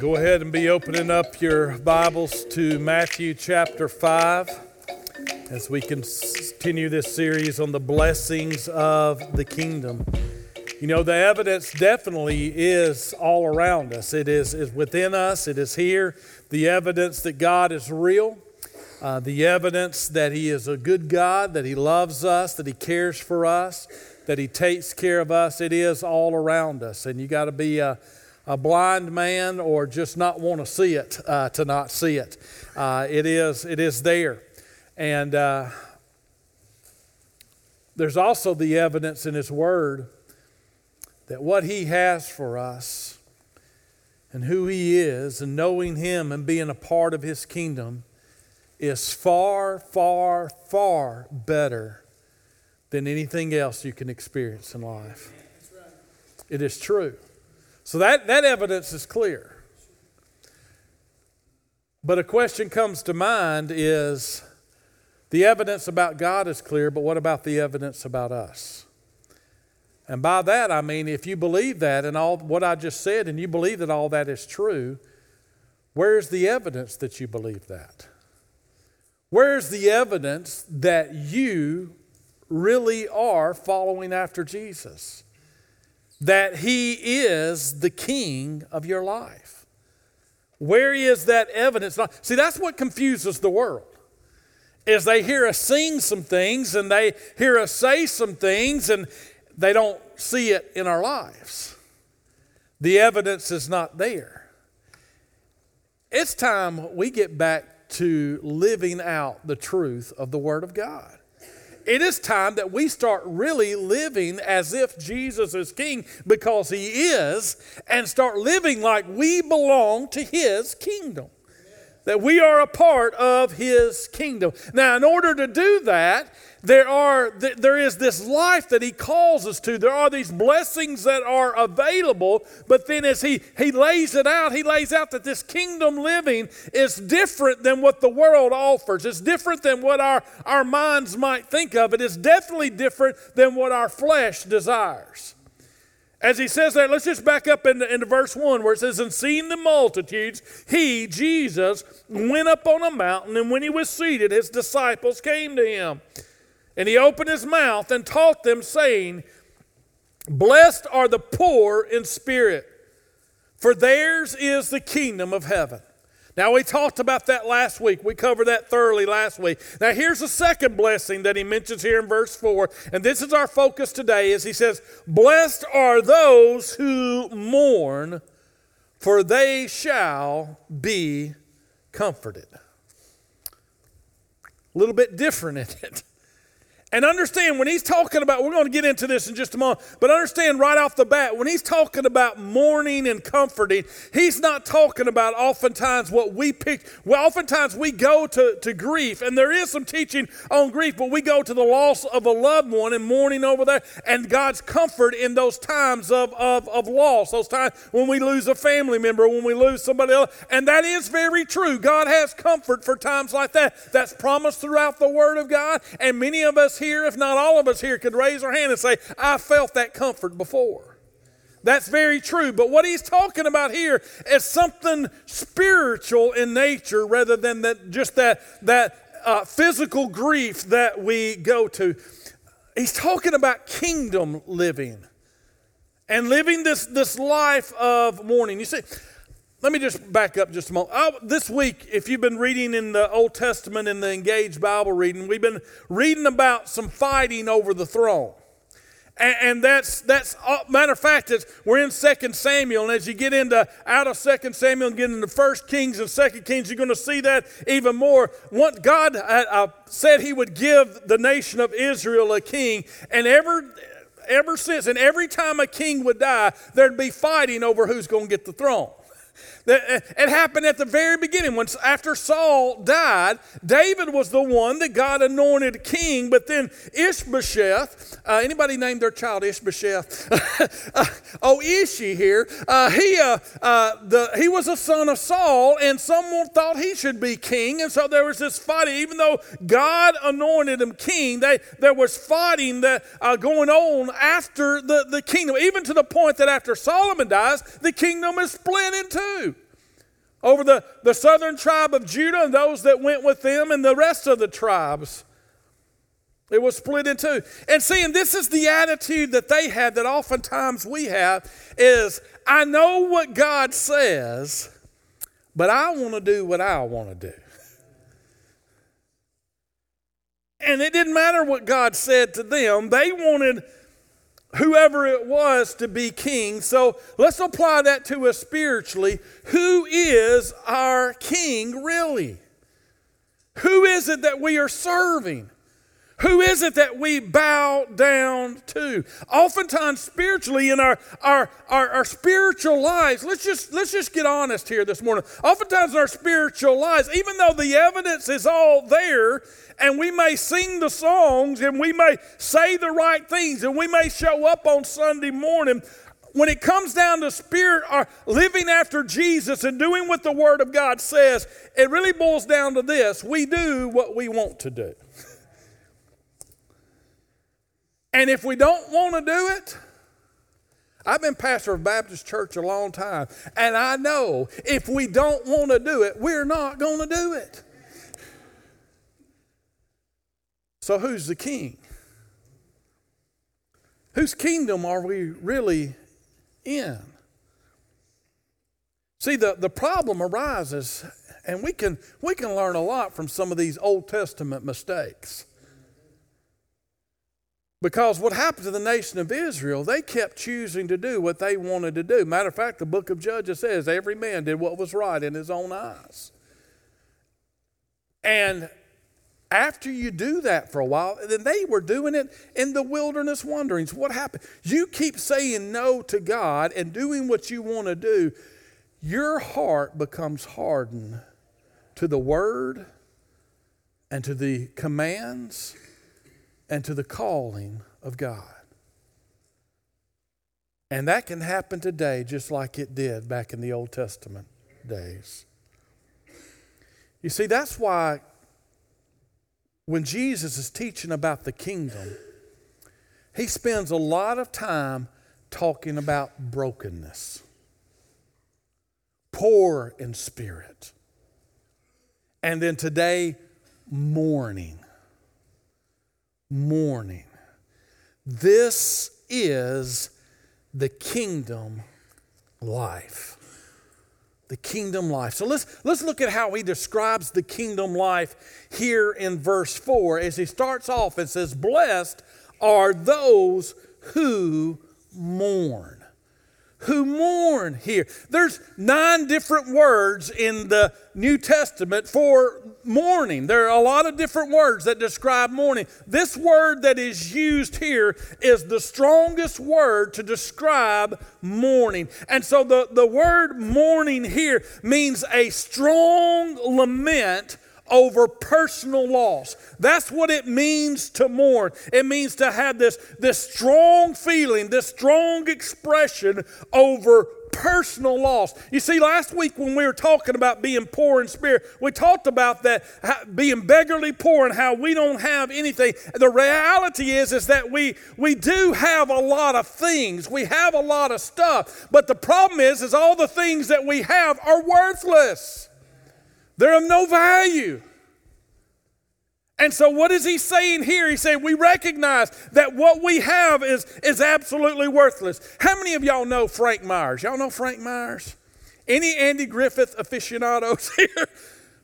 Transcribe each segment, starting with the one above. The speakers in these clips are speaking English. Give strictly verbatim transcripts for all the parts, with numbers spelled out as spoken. Go ahead and be opening up your Bibles to Matthew chapter five as we continue this series on the blessings of the kingdom. You know, the evidence definitely is all around us. It is, is within us. It is here. The evidence that God is real. Uh, the evidence that He is a good God, that He loves us, that He cares for us, that He takes care of us. It is all around us. And you got to be a a blind man or just not want to see it, uh, to not see it. Uh, it is it is there. And uh, there's also the evidence in His Word that what He has for us and who He is and knowing Him and being a part of His kingdom is far, far, far better than anything else you can experience in life. It is true. So that, that evidence is clear. But a question comes to mind is, the evidence about God is clear, but what about the evidence about us? And by that, I mean, if you believe that and all what I just said, and you believe that all that is true, where's the evidence that you believe that? Where's the evidence that you really are following after Jesus? That He is the King of your life. Where is that evidence? See, that's what confuses the world, is they hear us sing some things and they hear us say some things and they don't see it in our lives. The evidence is not there. It's time we get back to living out the truth of the Word of God. It is time that we start really living as if Jesus is King, because He is, and start living like we belong to His kingdom. That we are a part of His kingdom. Now, in order to do that, there are there is this life that He calls us to. There are these blessings that are available, but then as he, he lays it out, He lays out that this kingdom living is different than what the world offers. It's different than what our, our minds might think of. It is definitely different than what our flesh desires. As He says that, let's just back up into, into verse one where it says, "And seeing the multitudes, He, Jesus, went up on a mountain, and when He was seated, His disciples came to Him. And He opened His mouth and taught them, saying, Blessed are the poor in spirit, for theirs is the kingdom of heaven." Now, we talked about that last week. We covered that thoroughly last week. Now, here's the second blessing that He mentions here in verse four. And this is our focus today, is He says, "Blessed are those who mourn, for they shall be comforted." A little bit different in it. And understand, when He's talking about, we're going to get into this in just a moment, but understand right off the bat, when He's talking about mourning and comforting, He's not talking about oftentimes what we pick. Well, oftentimes we go to, to grief, and there is some teaching on grief, but we go to the loss of a loved one and mourning over that, and God's comfort in those times of, of, of loss, those times when we lose a family member, when we lose somebody else. And that is very true. God has comfort for times like that. That's promised throughout the Word of God, and many of us here, if not all of us here, could raise our hand and say, I felt that comfort before. That's very true. But what He's talking about here is something spiritual in nature rather than that, just that, that uh, physical grief that we go to. He's talking about kingdom living and living this, this life of mourning. You see, let me just back up just a moment. I, this week, if you've been reading in the Old Testament in the Engaged Bible reading, we've been reading about some fighting over the throne. And, and that's, that's matter of fact, it's, we're in Second Samuel, and as you get into out of Second Samuel and get into First Kings and Second Kings, you're going to see that even more. What God uh, said He would give the nation of Israel a king, and ever... ever since, and every time a king would die, there'd be fighting over who's going to get the throne. It happened at the very beginning. When after Saul died, David was the one that God anointed king, but then Ishbosheth, uh, anybody named their child Ishbosheth? uh, oh, Ishi here. Uh, he, uh, uh, the, he was a son of Saul, and someone thought he should be king, and so there was this fighting. Even though God anointed him king, they, there was fighting that uh, going on after the, the kingdom, even to the point that after Solomon dies, the kingdom is split in two. over the, the southern tribe of Judah and those that went with them and the rest of the tribes. It was split in two. And see, and this is the attitude that they had that oftentimes we have is, I know what God says, but I want to do what I want to do. And it didn't matter what God said to them. They wanted whoever it was to be king. So let's apply that to us spiritually. Who is our king really? Who is it that we are serving? Who is it that we bow down to? Oftentimes spiritually in our, our, our, our spiritual lives, let's just, let's just get honest here this morning. Oftentimes in our spiritual lives, even though the evidence is all there, and we may sing the songs, and we may say the right things, and we may show up on Sunday morning, when it comes down to spirit, or living after Jesus and doing what the Word of God says, it really boils down to this. We do what we want to do. And if we don't want to do it, I've been pastor of Baptist Church a long time, and I know if we don't want to do it, we're not going to do it. So who's the king? Whose kingdom are we really in? See, the, the problem arises, and we can, we can learn a lot from some of these Old Testament mistakes. Because what happened to the nation of Israel, they kept choosing to do what they wanted to do. Matter of fact, the book of Judges says every man did what was right in his own eyes. And after you do that for a while, then they were doing it in the wilderness wanderings. What happened? You keep saying no to God and doing what you want to do. Your heart becomes hardened to the word and to the commands and to the calling of God. And that can happen today just like it did back in the Old Testament days. You see, that's why when Jesus is teaching about the kingdom, he spends a lot of time talking about brokenness, poor in spirit, and then today, mourning. Mourning. This is the kingdom life. The kingdom life. So let's let's look at how he describes the kingdom life here in verse four as he starts off and says, "Blessed are those who mourn." Who mourn here. There's nine different words in the New Testament for mourning. There are a lot of different words that describe mourning. This word that is used here is the strongest word to describe mourning. And so the, the word mourning here means a strong lament over personal loss. That's what it means to mourn. It means to have this, this strong feeling, this strong expression over personal loss. You see, last week when we were talking about being poor in spirit, we talked about that, how, being beggarly poor and how we don't have anything. The reality is, is that we, we do have a lot of things. We have a lot of stuff. But the problem is, is all the things that we have are worthless. They're of no value. And so what is he saying here? He's saying we recognize that what we have is, is absolutely worthless. How many of y'all know Frank Myers? Y'all know Frank Myers? Any Andy Griffith aficionados here?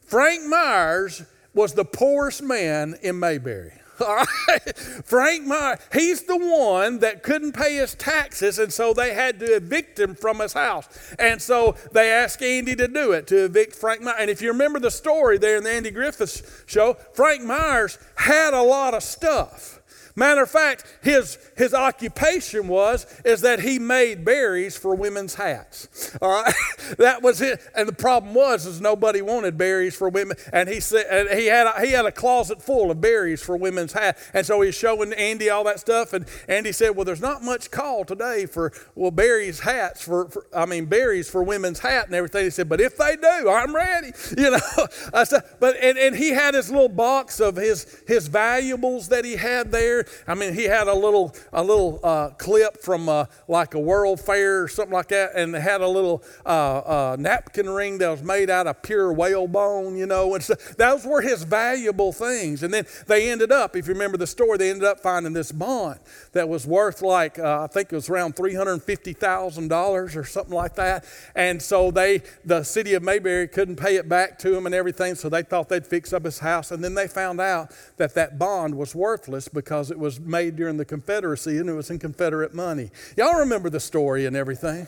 Frank Myers was the poorest man in Mayberry. All right? Frank Myers, he's the one that couldn't pay his taxes, and so they had to evict him from his house. And so they asked Andy to do it, to evict Frank Myers. And if you remember the story there in the Andy Griffith show, Frank Myers had a lot of stuff. Matter of fact, his, his occupation was, is that he made berries for women's hats. All right, that was it. And the problem was, is nobody wanted berries for women. And he said, and he had, a, he had a closet full of berries for women's hats. And so he's showing Andy all that stuff. And Andy said, well, there's not much call today for, well, berries hats for, for I mean, berries for women's hat and everything. He said, but if they do, I'm ready. You know, I said, but, and, and he had his little box of his, his valuables that he had there. there. I mean, he had a little a little uh, clip from uh, like a World Fair or something like that, and had a little uh, uh, napkin ring that was made out of pure whale bone, you know. And so those were his valuable things. And then they ended up, if you remember the story, they ended up finding this bond that was worth like, uh, I think it was around three hundred fifty thousand dollars or something like that. And so they, the city of Mayberry couldn't pay it back to him and everything, so they thought they'd fix up his house. And then they found out that that bond was worthless because it was made during the Confederacy and it was in Confederate money. Y'all remember the story and everything.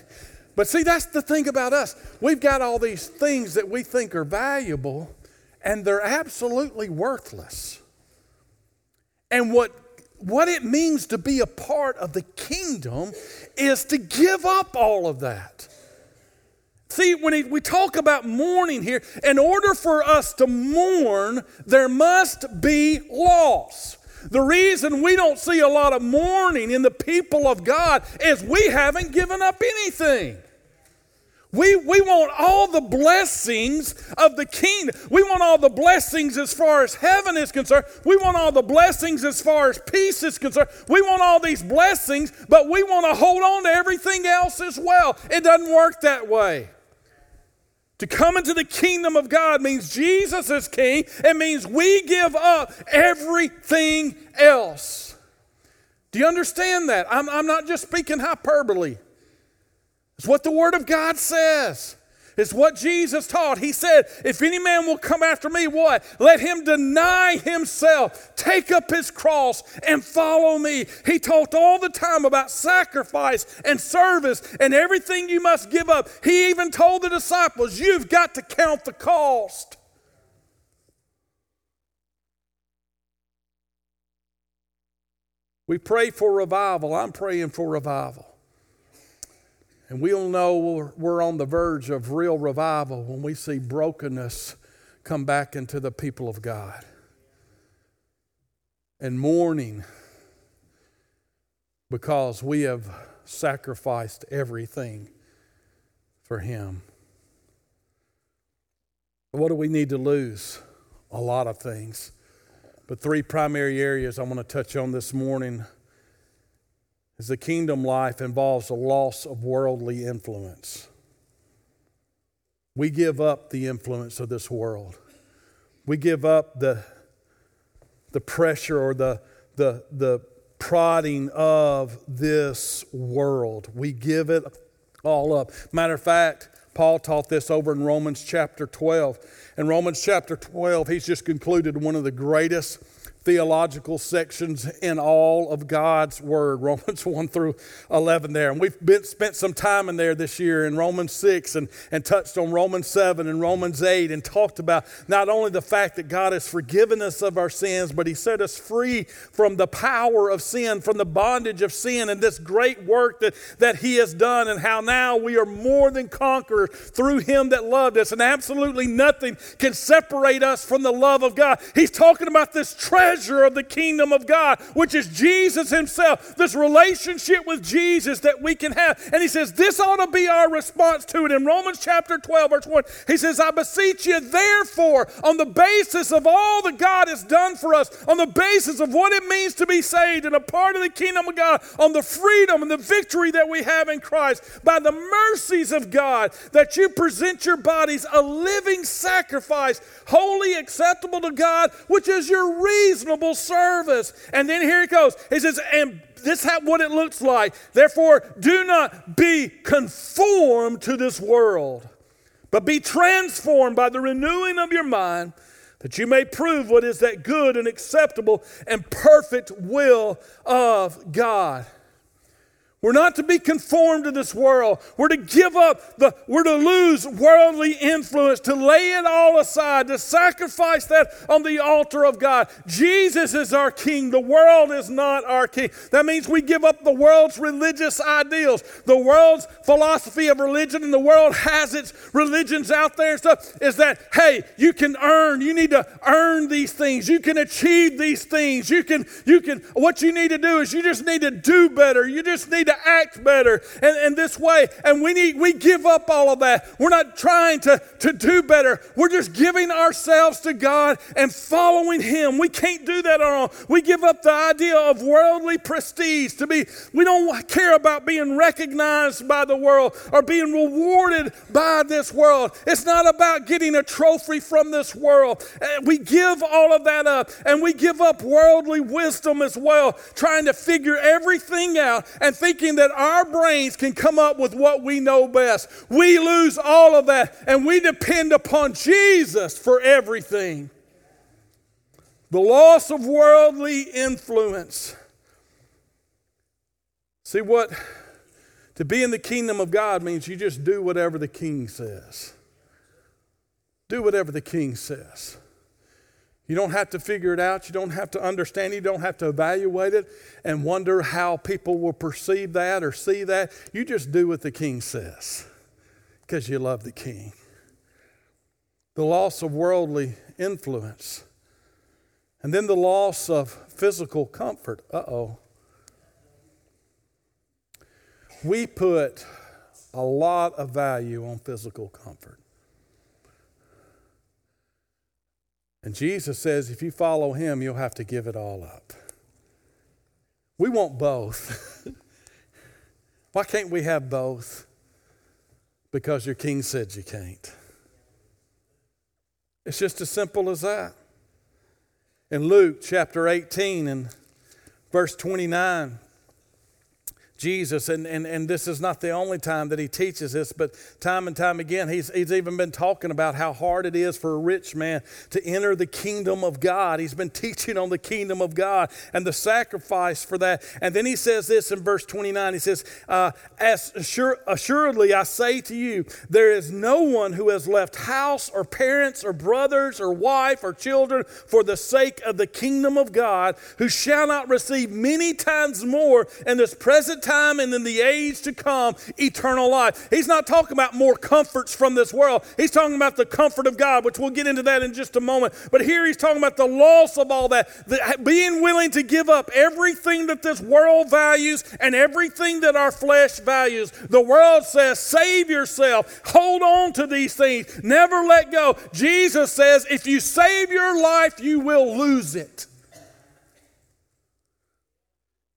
But see, that's the thing about us. We've got all these things that we think are valuable, and they're absolutely worthless. And what what it means to be a part of the kingdom is to give up all of that. See, when we talk about mourning here, in order for us to mourn, there must be loss. The reason we don't see a lot of mourning in the people of God is we haven't given up anything. We, we want all the blessings of the kingdom. We want all the blessings as far as heaven is concerned. We want all the blessings as far as peace is concerned. We want all these blessings, but we want to hold on to everything else as well. It doesn't work that way. To come into the kingdom of God means Jesus is king. It means we give up everything else. Do you understand that? I'm, I'm not just speaking hyperbole. It's what the Word of God says. It's what Jesus taught. He said, if any man will come after me, what? Let him deny himself, take up his cross, and follow me. He talked all the time about sacrifice and service and everything you must give up. He even told the disciples, you've got to count the cost. We pray for revival. I'm praying for revival. And we'll know we're on the verge of real revival when we see brokenness come back into the people of God. And mourning because we have sacrificed everything for Him. What do we need to lose? A lot of things. But three primary areas I want to touch on this morning. Is the kingdom life involves a loss of worldly influence. We give up the influence of this world. We give up the, the pressure or the, the, the prodding of this world. We give it all up. Matter of fact, Paul taught this over in Romans chapter twelve. In Romans chapter twelve, he's just concluded one of the greatest theological sections in all of God's Word, Romans one through eleven there. And we've been, spent some time in there this year in Romans six and, and touched on Romans seven and Romans eight and talked about not only the fact that God has forgiven us of our sins, but He set us free from the power of sin, from the bondage of sin, and this great work that, that He has done, and how now we are more than conquerors through Him that loved us, and absolutely nothing can separate us from the love of God. He's talking about this treasure of the kingdom of God, which is Jesus Himself, this relationship with Jesus that we can have. And he says, this ought to be our response to it. In Romans chapter twelve, verse one, he says, I beseech you, therefore, on the basis of all that God has done for us, on the basis of what it means to be saved and a part of the kingdom of God, on the freedom and the victory that we have in Christ, by the mercies of God, that you present your bodies a living sacrifice, wholly acceptable to God, which is your reason service. And then here it goes. He says, and this is what it looks like. Therefore, do not be conformed to this world, but be transformed by the renewing of your mind, that you may prove what is that good and acceptable and perfect will of God. We're not to be conformed to this world. We're to give up, the, we're to lose worldly influence, to lay it all aside, to sacrifice that on the altar of God. Jesus is our king. The world is not our king. That means we give up the world's religious ideals, the world's philosophy of religion, and the world has its religions out there and stuff, is that, hey, you can earn, you need to earn these things. You can achieve these things. You can, you can, what you need to do is you just need to do better. You just need to to act better and, and this way. And we need we give up all of that. We're not trying to, to do better. We're just giving ourselves to God and following Him. We can't do that on our own. We give up the idea of worldly prestige to be, we don't care about being recognized by the world or being rewarded by this world. It's not about getting a trophy from this world. We give all of that up, and we give up worldly wisdom as well, trying to figure everything out and thinking that our brains can come up with what we know best. We lose all of that, and we depend upon Jesus for everything. The loss of worldly influence. See, what to be in the kingdom of God means you just do whatever the king says. Do whatever the king says. You don't have to figure it out. You don't have to understand it. You don't have to evaluate it and wonder how people will perceive that or see that. You just do what the king says because you love the king. The loss of worldly influence. And then the loss of physical comfort. Uh-oh. We put a lot of value on physical comfort. And Jesus says, if you follow Him, you'll have to give it all up. We want both. Why can't we have both? Because your king said you can't. It's just as simple as that. In Luke chapter eighteen and verse twenty-nine, Jesus, and, and, and this is not the only time that He teaches this, but time and time again, he's, he's even been talking about how hard it is for a rich man to enter the kingdom of God. He's been teaching on the kingdom of God and the sacrifice for that. And then He says this in verse twenty-nine, He says, uh, As assur- assuredly I say to you, there is no one who has left house or parents or brothers or wife or children for the sake of the kingdom of God who shall not receive many times more in this present time and in the age to come eternal life. He's not talking about more comforts from this world. He's talking about the comfort of God, which we'll get into that in just a moment. But here he's talking about the loss of all that, the, being willing to give up everything that this world values and everything that our flesh values. The world says, save yourself. Hold on to these things. Never let go. Jesus says, if you save your life, you will lose it.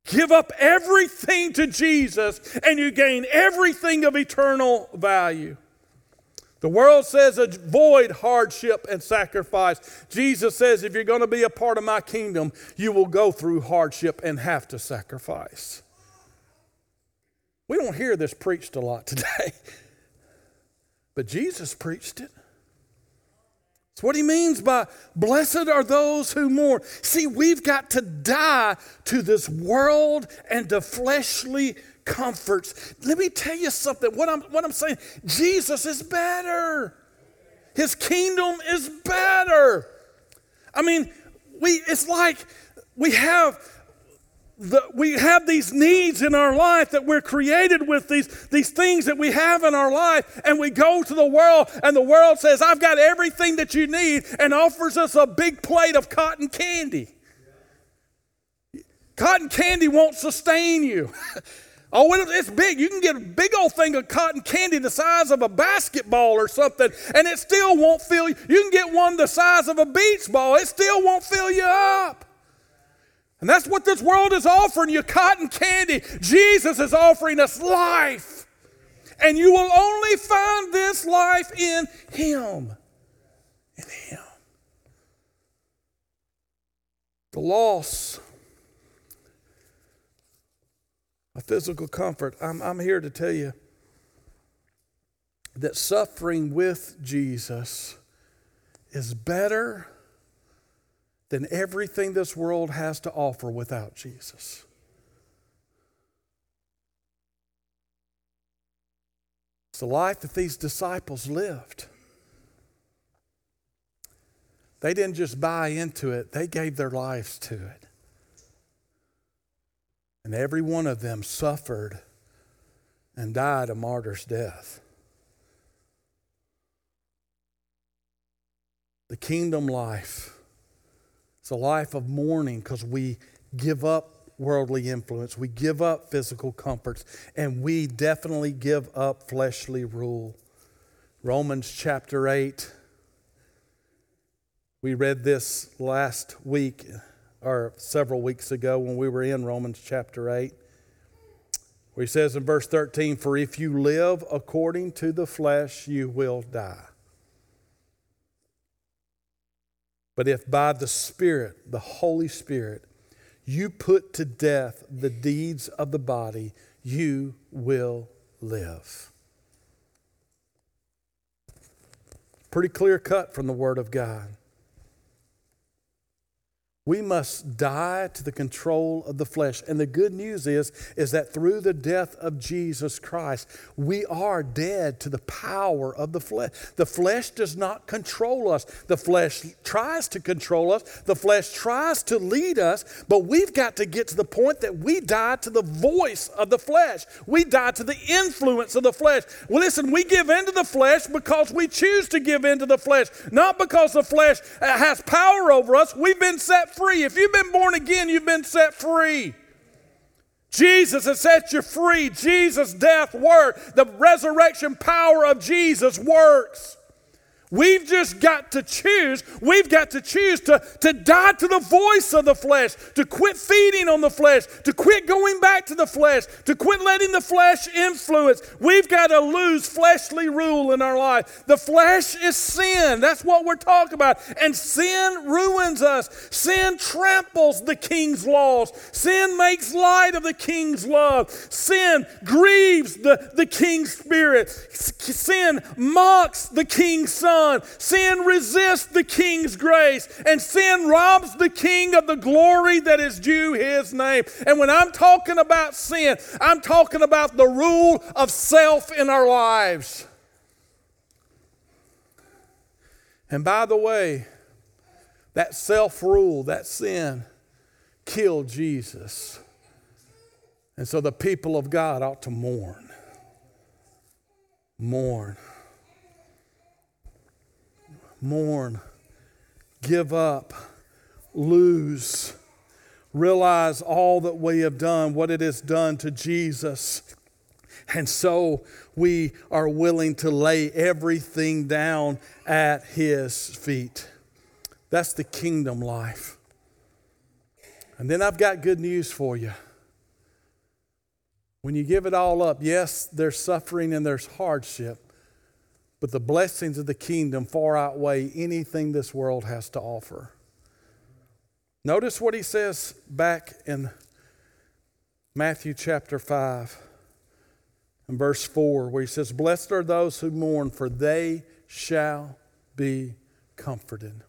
Give up everything to Jesus and you gain everything of eternal value. The world says avoid hardship and sacrifice. Jesus says if you're going to be a part of my kingdom, you will go through hardship and have to sacrifice. We don't hear this preached a lot today, but Jesus preached it. It's what He means by blessed are those who mourn. See, we've got to die to this world and to fleshly comforts. Let me tell you something. What I'm, what I'm saying, Jesus is better. His kingdom is better. I mean, we it's like we have... The, we have these needs in our life that we're created with, these, these things that we have in our life, and we go to the world, and the world says, I've got everything that you need, and offers us a big plate of cotton candy. Yeah. Cotton candy won't sustain you. Oh, it's big. You can get a big old thing of cotton candy the size of a basketball or something, and it still won't fill you. You can get one the size of a beach ball. It still won't fill you up. And that's what this world is offering you, cotton candy. Jesus is offering us life. And you will only find this life in Him. In Him. The loss of physical comfort. I'm, I'm here to tell you that suffering with Jesus is better than everything this world has to offer without Jesus. It's the life that these disciples lived. They didn't just buy into it, they gave their lives to it. And every one of them suffered and died a martyr's death. The kingdom life. It's a life of mourning because we give up worldly influence. We give up physical comforts, and we definitely give up fleshly rule. Romans chapter eight. We read this last week or several weeks ago when we were in Romans chapter eight, where he says in verse thirteen, "For if you live according to the flesh, you will die. But if by the Spirit, the Holy Spirit, you put to death the deeds of the body, you will live." Pretty clear cut from the Word of God. We must die to the control of the flesh. And the good news is, is that through the death of Jesus Christ, we are dead to the power of the flesh. The flesh does not control us. The flesh tries to control us. The flesh tries to lead us. But we've got to get to the point that we die to the voice of the flesh. We die to the influence of the flesh. Well, listen, we give in to the flesh because we choose to give in to the flesh, not because the flesh has power over us. We've been set free. Free. If you've been born again, you've been set free. Jesus has set you free. Jesus' death, word, the resurrection power of Jesus works. We've just got to choose. We've got to choose to, to die to the voice of the flesh, to quit feeding on the flesh, to quit going back to the flesh, to quit letting the flesh influence. We've got to lose fleshly rule in our life. The flesh is sin. That's what we're talking about. And sin ruins us. Sin tramples the king's laws. Sin makes light of the king's love. Sin grieves the, the king's spirit. Sin mocks the king's son. Sin resists the king's grace, and sin robs the king of the glory that is due his name. And when I'm talking about sin, I'm talking about the rule of self in our lives. And by the way, that self-rule, that sin, killed Jesus. And so the people of God ought to mourn. Mourn. Mourn, give up, lose, realize all that we have done, what it has done to Jesus. And so we are willing to lay everything down at his feet. That's the kingdom life. And then I've got good news for you. When you give it all up, yes, there's suffering and there's hardship. But the blessings of the kingdom far outweigh anything this world has to offer. Notice what he says back in Matthew chapter five and verse four, where he says, "Blessed are those who mourn, for they shall be comforted."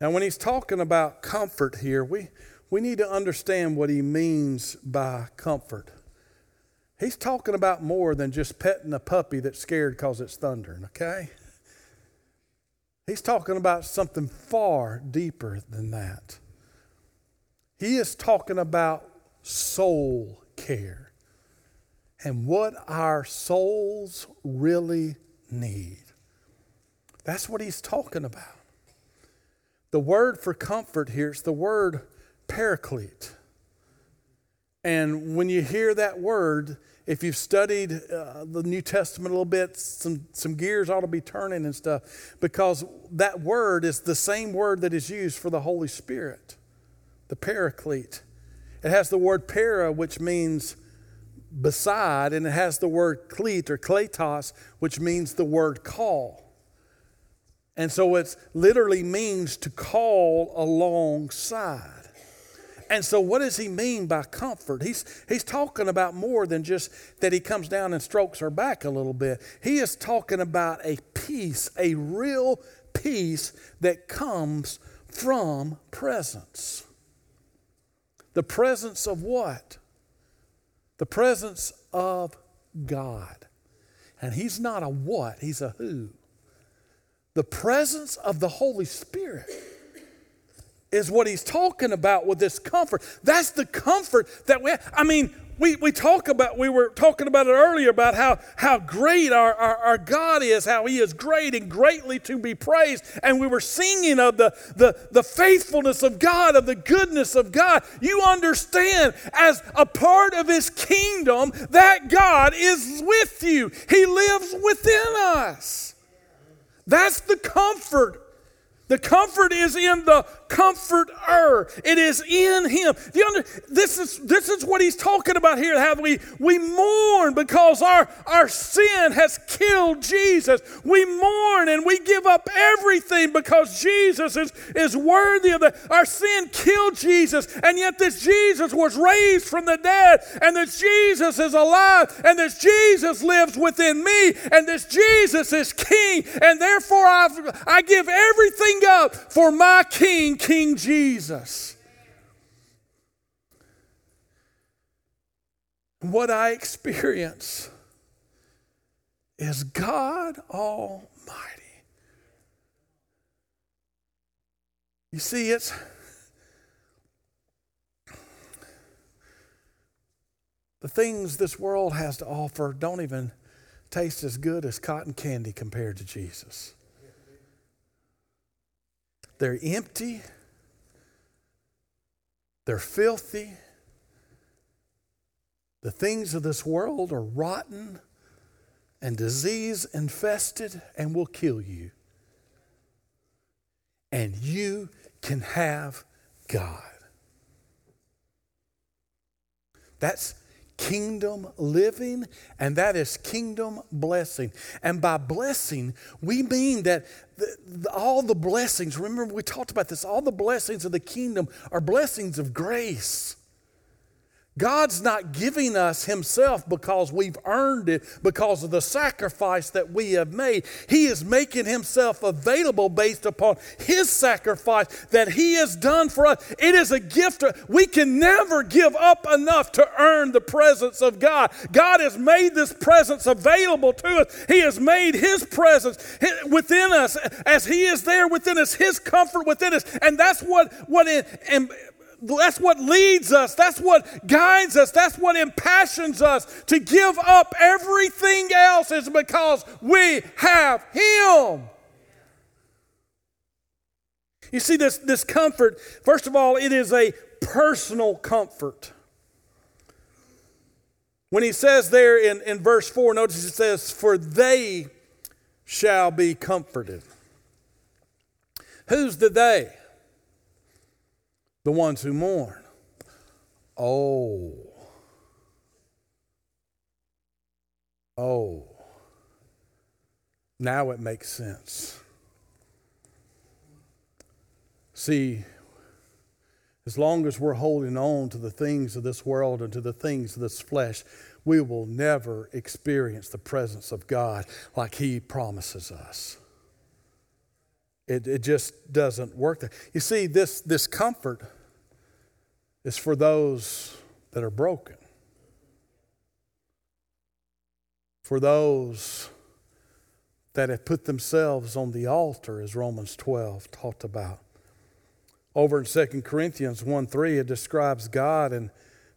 Now, when he's talking about comfort here, we, we need to understand what he means by comfort. He's talking about more than just petting a puppy that's scared because it's thundering, okay? He's talking about something far deeper than that. He is talking about soul care and what our souls really need. That's what he's talking about. The word for comfort here is the word paraclete. And when you hear that word, if you've studied uh, the New Testament a little bit, some, some gears ought to be turning and stuff, because that word is the same word that is used for the Holy Spirit, the paraclete. It has the word para, which means beside, and it has the word clete or kletos, which means the word call. And so it literally means to call alongside. And so what does he mean by comfort? He's, he's talking about more than just that he comes down and strokes her back a little bit. He is talking about a peace, a real peace that comes from presence. The presence of what? The presence of God. And he's not a what, he's a who. The presence of the Holy Spirit is what he's talking about with this comfort. That's the comfort that we have. I mean, we we talk about, we were talking about it earlier about how, how great our, our, our God is, how he is great and greatly to be praised. And we were singing of the, the, the faithfulness of God, of the goodness of God. You understand, as a part of his kingdom, that God is with you. He lives within us. That's the comfort. The comfort is in the comforter. It is in him. Do you understand? This is, this is what he's talking about here. How we, we mourn because our, our sin has killed Jesus. We mourn and we give up everything because Jesus is, is worthy of that. Our sin killed Jesus, and yet this Jesus was raised from the dead, and this Jesus is alive, and this Jesus lives within me, and this Jesus is king, and therefore I've, I give everything up for my king, King Jesus. What I experience is God Almighty. You see, it's the things this world has to offer don't even taste as good as cotton candy compared to Jesus. They're empty. They're filthy. The things of this world are rotten and disease infested and will kill you. And you can have God. That's kingdom living, and that is kingdom blessing. And by blessing, we mean that the, the, all the blessings, remember we talked about this, all the blessings of the kingdom are blessings of grace. God's not giving us himself because we've earned it, because of the sacrifice that we have made. He is making himself available based upon his sacrifice that he has done for us. It is a gift. We can never give up enough to earn the presence of God. God has made this presence available to us. He has made his presence within us. As he is there within us, his comfort within us. And that's what, what in, in that's what leads us. That's what guides us. That's what impassions us to give up everything else, is because we have him. You see, this, this comfort, first of all, it is a personal comfort. When he says there in, in verse four, notice it says, "For they shall be comforted." Who's the they? The ones who mourn. Oh. Oh. Now it makes sense. See, as long as we're holding on to the things of this world and to the things of this flesh, we will never experience the presence of God like he promises us. It, it just doesn't work there. You see, this, this comfort is for those that are broken, for those that have put themselves on the altar, as Romans twelve talked about. Over in Second Corinthians one three, it describes God in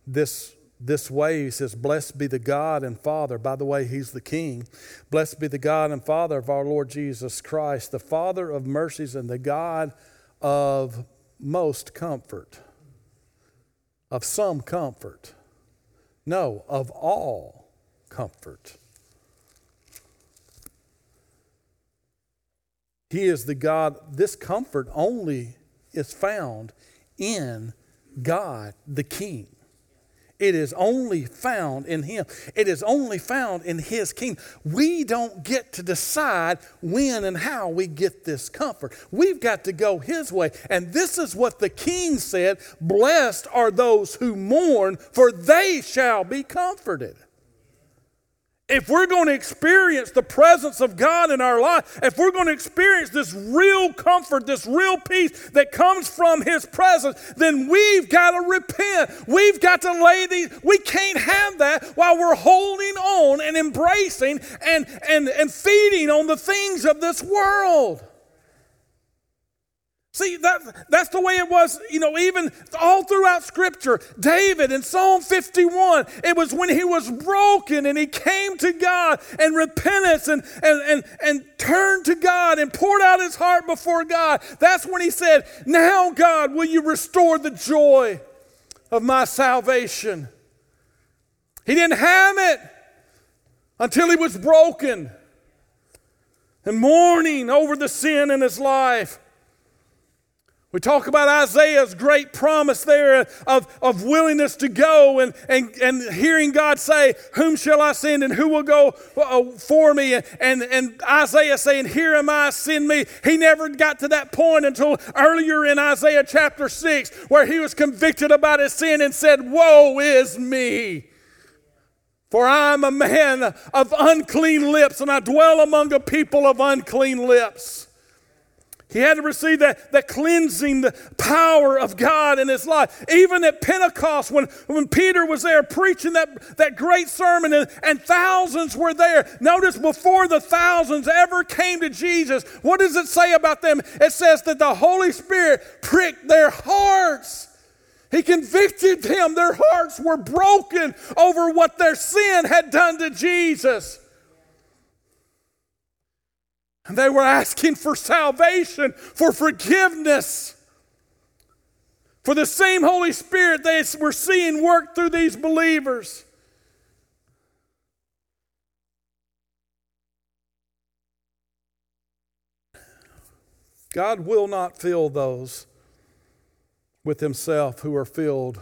this This way, he says, "Blessed be the God and Father." By the way, he's the King. "Blessed be the God and Father of our Lord Jesus Christ, the Father of mercies and the God of most comfort." Of some comfort. No, of all comfort. He is the God. This comfort only is found in God, the King. It is only found in him. It is only found in his kingdom. We don't get to decide when and how we get this comfort. We've got to go his way. And this is what the King said, "Blessed are those who mourn, for they shall be comforted." If we're going to experience the presence of God in our life, if we're going to experience this real comfort, this real peace that comes from his presence, then we've got to repent. We've got to lay these. We can't have that while we're holding on and embracing and, and, and feeding on the things of this world. See, that, that's the way it was, you know, even all throughout Scripture. David in Psalm fifty-one, it was when he was broken and he came to God and repentance and, and, and, and turned to God and poured out his heart before God. That's when he said, now, God, will you restore the joy of my salvation? He didn't have it until he was broken and mourning over the sin in his life. We talk about Isaiah's great promise there of, of willingness to go and, and, and hearing God say, whom shall I send and who will go for me? And, and, and Isaiah saying, here am I, send me. He never got to that point until earlier in Isaiah chapter six, where he was convicted about his sin and said, woe is me, for I am a man of unclean lips, and I dwell among a people of unclean lips. He had to receive that, that cleansing, the power of God in his life. Even at Pentecost, when, when Peter was there preaching that, that great sermon and, and thousands were there. Notice before the thousands ever came to Jesus, what does it say about them? It says that the Holy Spirit pricked their hearts. He convicted them. Their hearts were broken over what their sin had done to Jesus. And they were asking for salvation, for forgiveness. For the same Holy Spirit they were seeing work through these believers. God will not fill those with himself who are filled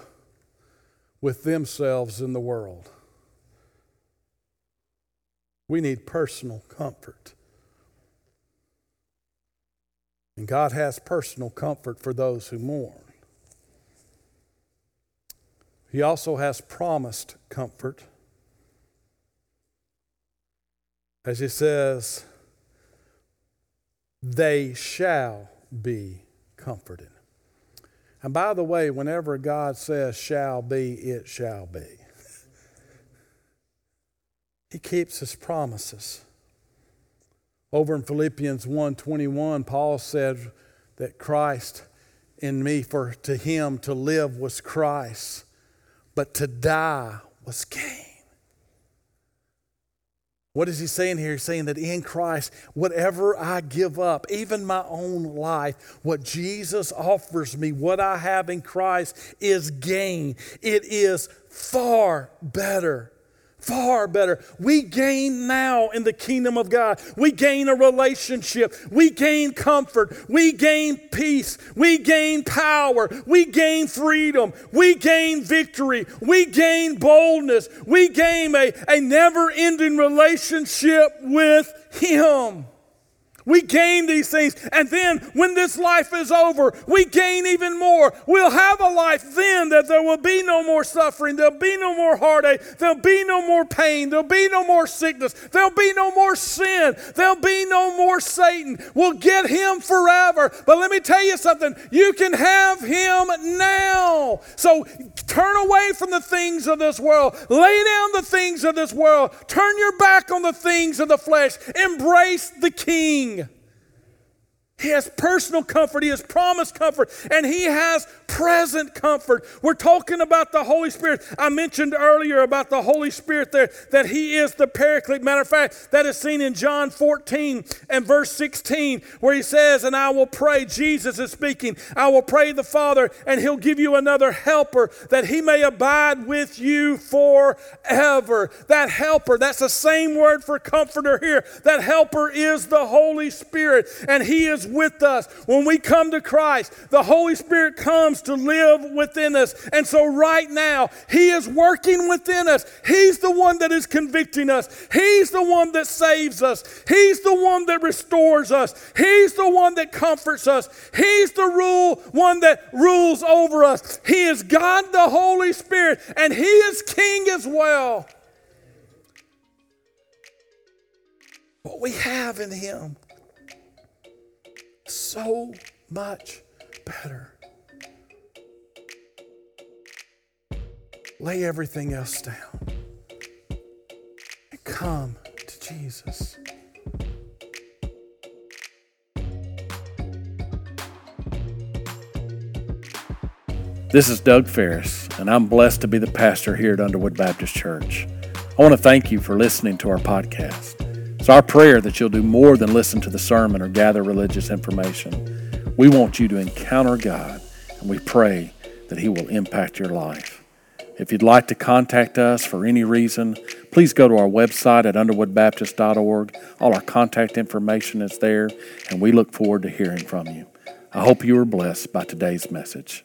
with themselves in the world. We need personal comfort. And God has personal comfort for those who mourn. He also has promised comfort. As he says, they shall be comforted. And by the way, whenever God says shall be, it shall be. He keeps his promises. Over in Philippians one twenty-one, Paul said that Christ in me, for to him to live was Christ, but to die was gain. What is he saying here? He's saying that in Christ, whatever I give up, even my own life, what Jesus offers me, what I have in Christ is gain. It is far better. Far better. We gain now in the kingdom of God. We gain a relationship. We gain comfort. We gain peace. We gain power. We gain freedom. We gain victory. We gain boldness. We gain a, a never-ending relationship with Him. We gain these things. And then when this life is over, we gain even more. We'll have a life then that there will be no more suffering. There'll be no more heartache. There'll be no more pain. There'll be no more sickness. There'll be no more sin. There'll be no more Satan. We'll get him forever. But let me tell you something. You can have him now. So turn away from the things of this world. Lay down the things of this world. Turn your back on the things of the flesh. Embrace the King. He has personal comfort. He has promised comfort. And he has present comfort. We're talking about the Holy Spirit. I mentioned earlier about the Holy Spirit there, that he is the paraclete. Matter of fact, that is seen in John fourteen and verse sixteen, where he says, and I will pray, Jesus is speaking, I will pray the Father, and he'll give you another helper, that he may abide with you forever. That helper, that's the same word for comforter here. That helper is the Holy Spirit, and he is with us. When we come to Christ, the Holy Spirit comes to live within us. And so right now, he is working within us. He's the one that is convicting us. He's the one that saves us. He's the one that restores us. He's the one that comforts us. He's the rule one that rules over us. He is God the Holy Spirit, and he is King as well. What we have in him, so much better. Lay everything else down and come to Jesus. This is Doug Ferris, and I'm blessed to be the pastor here at Underwood Baptist Church. I want to thank you for listening to our podcast. It's our prayer that you'll do more than listen to the sermon or gather religious information. We want you to encounter God, and we pray that He will impact your life. If you'd like to contact us for any reason, please go to our website at underwood baptist dot org. All our contact information is there, and we look forward to hearing from you. I hope you are blessed by today's message.